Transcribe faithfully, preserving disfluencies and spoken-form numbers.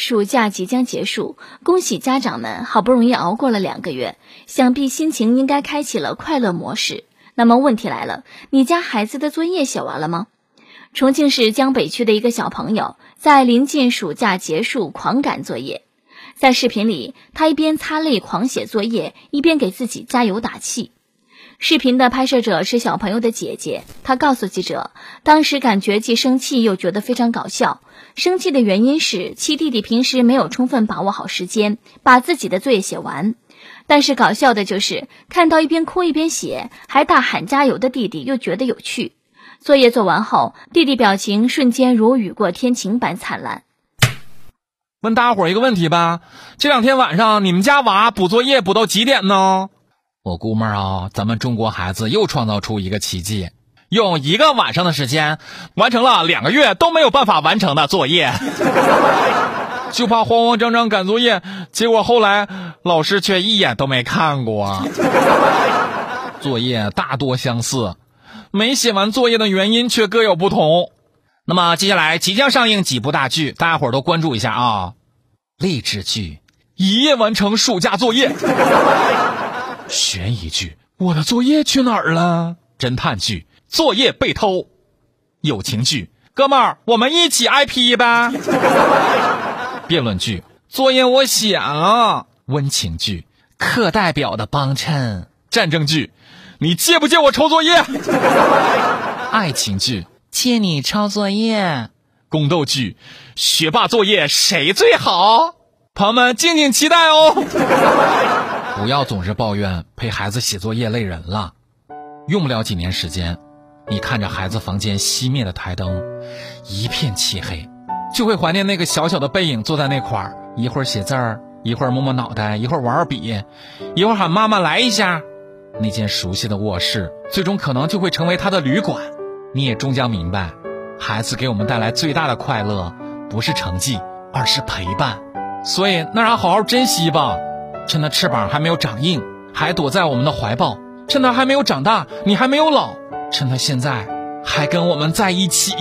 暑假即将结束，恭喜家长们好不容易熬过了两个月，想必心情应该开启了快乐模式。那么问题来了，你家孩子的作业写完了吗？重庆市江北区的一个小朋友在临近暑假结束狂赶作业，在视频里，他一边擦泪狂写作业，一边给自己加油打气。视频的拍摄者是小朋友的姐姐，她告诉记者，当时感觉既生气又觉得非常搞笑。生气的原因是其弟弟平时没有充分把握好时间，把自己的作业写完。但是搞笑的就是，看到一边哭一边写，还大喊加油的弟弟又觉得有趣。作业做完后，弟弟表情瞬间如雨过天晴般灿烂。问大伙儿一个问题吧，这两天晚上你们家娃补作业补到几点呢？我估摸啊，咱们中国孩子又创造出一个奇迹，用一个晚上的时间完成了两个月都没有办法完成的作业。就怕慌慌张张赶作业，结果后来老师却一眼都没看过。作业大多相似，没写完作业的原因却各有不同。那么接下来即将上映几部大剧，大家伙都关注一下啊！励志剧《一夜完成暑假作业》悬疑剧我的作业去哪儿了，侦探剧作业被偷，友情剧哥们儿我们一起挨批吧，辩论剧作业我写了，温情剧课代表的帮衬，战争剧你借不借我抄作业，爱情剧借你抄作业，宫斗剧学霸作业谁最好，朋友们敬请期待哦。不要总是抱怨陪孩子写作业累人了，用不了几年时间，你看着孩子房间熄灭的台灯，一片漆黑，就会怀念那个小小的背影坐在那块儿，一会儿写字儿，一会儿摸摸脑袋，一会儿玩玩笔，一会儿喊妈妈来一下。那间熟悉的卧室最终可能就会成为他的旅馆。你也终将明白，孩子给我们带来最大的快乐不是成绩，而是陪伴，所以那让好好珍惜吧。趁他翅膀还没有长硬，还躲在我们的怀抱，趁他还没有长大，你还没有老，趁他现在还跟我们在一起。